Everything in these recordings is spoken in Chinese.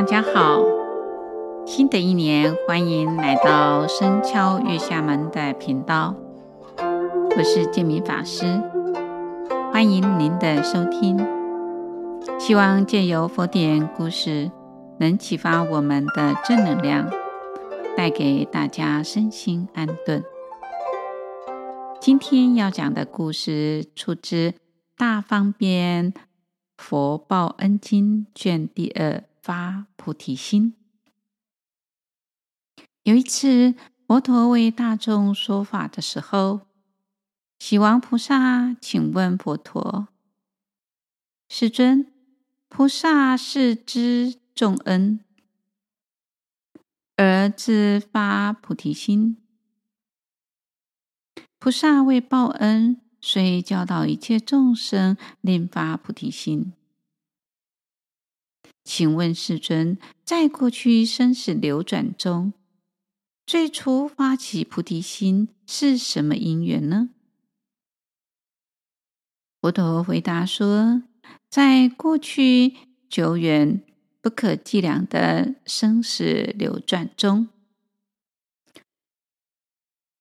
大家好，新的一年欢迎来到僧敲月下门的频道，我是建明法师，欢迎您的收听。希望借由佛典故事能启发我们的正能量，带给大家身心安顿。今天要讲的故事出自《大方便佛报恩经》卷第2，发菩提心。有一次，佛陀为大众说法的时候，喜王菩萨请问佛陀：世尊，菩萨是知众恩而自发菩提心，菩萨为报恩，遂教导一切众生令发菩提心。请问世尊，在过去生死流转中，最初发起菩提心是什么因缘呢？佛陀回答说，在过去久远不可计量的生死流转中，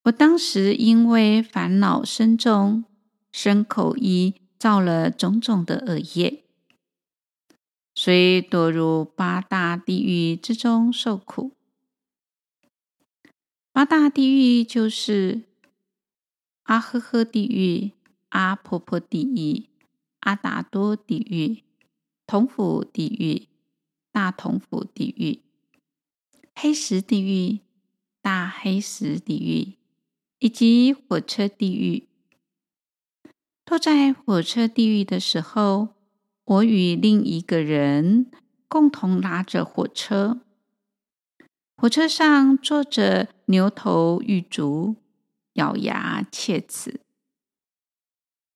我当时因为烦恼深重，身口意造了种种的恶业，虽堕入八大地狱之中受苦。八大地狱就是阿呵呵地狱、阿婆婆地狱、阿达多地狱、同府地狱、大同府地狱、黑石地狱、大黑石地狱，以及火车地狱。都在火车地狱的时候，我与另一个人共同拉着火车，火车上坐着牛头玉足、咬牙切齿、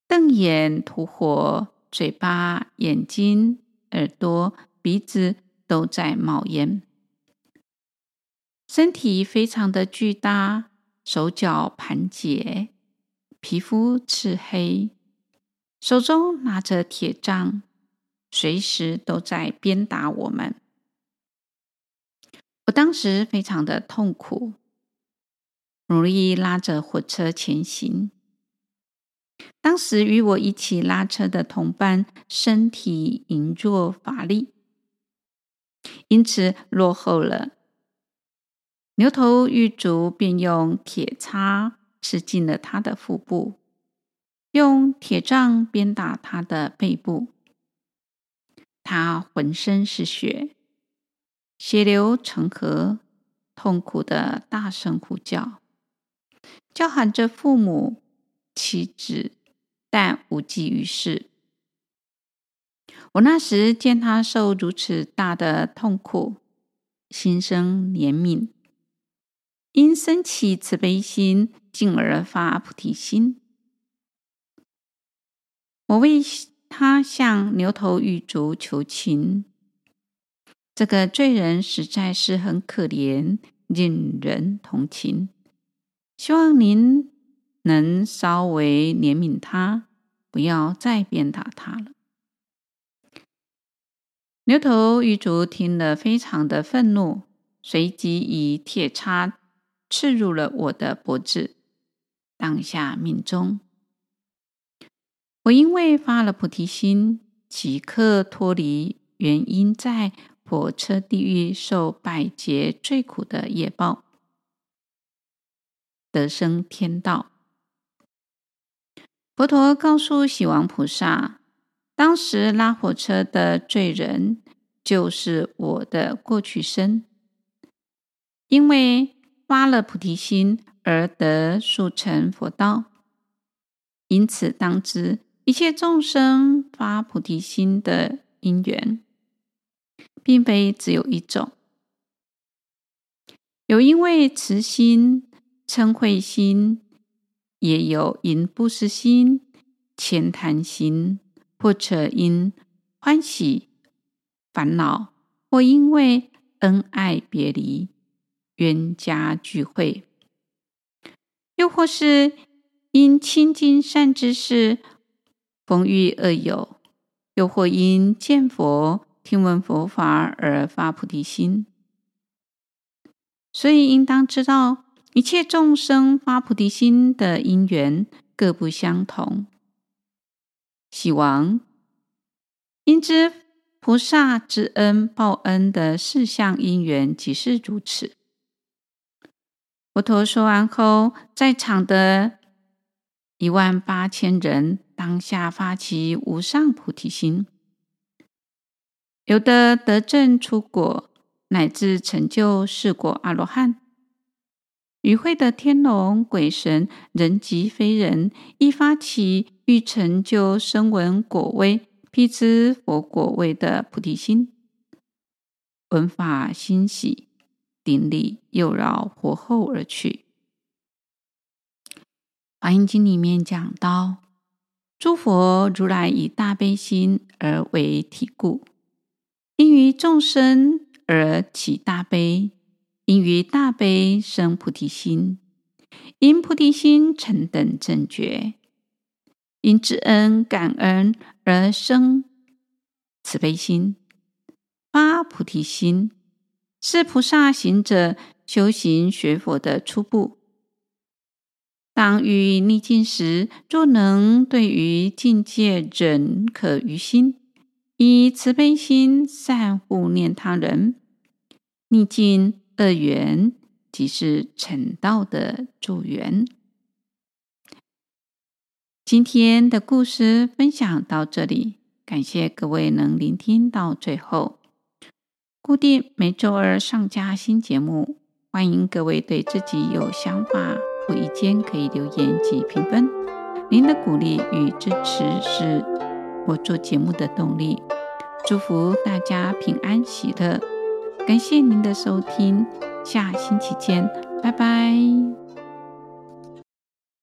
瞪眼吐火，嘴巴、眼睛、耳朵、鼻子都在冒烟，身体非常的巨大，手脚盘结，皮肤赤黑，手中拿着铁杖，随时都在鞭打我们。我当时非常的痛苦，努力拉着火车前行。当时与我一起拉车的同伴身体羸弱乏力，因此落后了。牛头玉足便用铁叉刺进了他的腹部，用铁杖鞭打他的背部，他浑身是血，血流成河，痛苦的大声呼叫，叫喊着父母、妻子，但无济于事。我那时见他受如此大的痛苦，心生怜悯，因生起慈悲心，进而发菩提心。我为他向牛头玉足求情，这个罪人实在是很可怜，令人同情，希望您能稍微怜悯他，不要再鞭打他了。牛头玉足听了非常的愤怒，随即以铁叉刺入了我的脖子，当下命中。我因为发了菩提心，即刻脱离原因在火车地狱受百劫最苦的业报，得生天道。佛陀告诉喜王菩萨，当时拉火车的罪人就是我的过去生，因为发了菩提心而得速成佛道。因此当知一切众生发菩提心的因缘，并非只有一种。有因为慈心、嗔恚心，也有因布施心、悭贪心，或者因欢喜、烦恼，或因为恩爱别离、冤家聚会，又或是因亲近善知识，逢遇恶友，又或因见佛听闻佛法而发菩提心。所以应当知道，一切众生发菩提心的因缘各不相同。喜王，因知菩萨之恩报恩的四项因缘即是如此。佛陀说完后，在场的18000人当下发起无上菩提心，有的得证出果，乃至成就四果阿罗汉。与会的天龙鬼神人及非人，亦发起欲成就声闻果位、辟支佛果位的菩提心，闻法欣喜，顶礼右绕佛后而去。华严经里面讲到，诸佛如来以大悲心而为体故，因于众生而起大悲，因于大悲生菩提心，因菩提心成等正觉，因知恩感恩而生慈悲心，发菩提心，是菩萨行者修行学佛的初步。当遇逆境时，若能对于境界忍可于心，以慈悲心善护念他人，逆境恶缘即是成道的助缘。今天的故事分享到这里，感谢各位能聆听到最后。固定每周二上架新节目，欢迎各位对自己有想法或意见可以留言及评分，您的鼓励与支持是我做节目的动力。祝福大家平安喜乐，感谢您的收听，下星期见，拜拜。